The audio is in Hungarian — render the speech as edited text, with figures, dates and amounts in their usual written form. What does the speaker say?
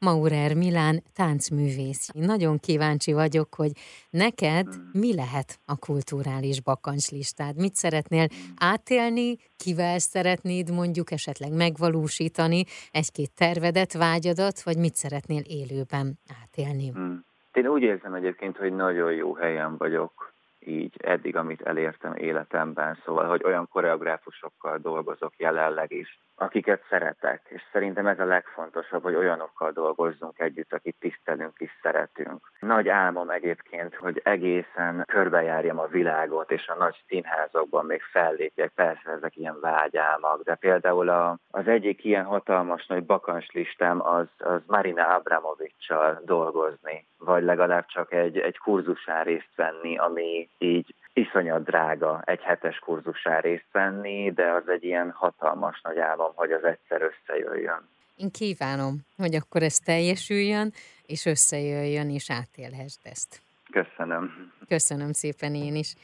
Maurer Milán táncművész. Nagyon kíváncsi vagyok, hogy neked mi lehet a kulturális bakancslistád? Mit szeretnél átélni, kivel szeretnéd mondjuk esetleg megvalósítani egy-két tervedet, vágyadat, vagy mit szeretnél élőben átélni? Én úgy érzem egyébként, hogy nagyon jó helyen vagyok így eddig, amit elértem életemben, szóval, hogy olyan koreográfusokkal dolgozok jelenleg is, akiket szeretek, és szerintem ez a legfontosabb, hogy olyanokkal dolgozzunk együtt, akit tisztelünk és szeretünk. Nagy álmom egyébként, hogy egészen körbejárjam a világot, és a nagy színházakban még fellépjek, persze ezek ilyen vágyálmak, de például az egyik ilyen hatalmas nagy bakancslistám az Marina Abramovics-sal dolgozni, vagy legalább csak egy kurzusán részt venni, ami így iszonyat drága, egy hetes kurzusán részt venni, de az egy ilyen hatalmas nagy álom, hogy az egyszer összejöjjön. Én kívánom, hogy akkor ez teljesüljön, és összejöjjön, és átélhessd ezt. Köszönöm. Köszönöm szépen én is.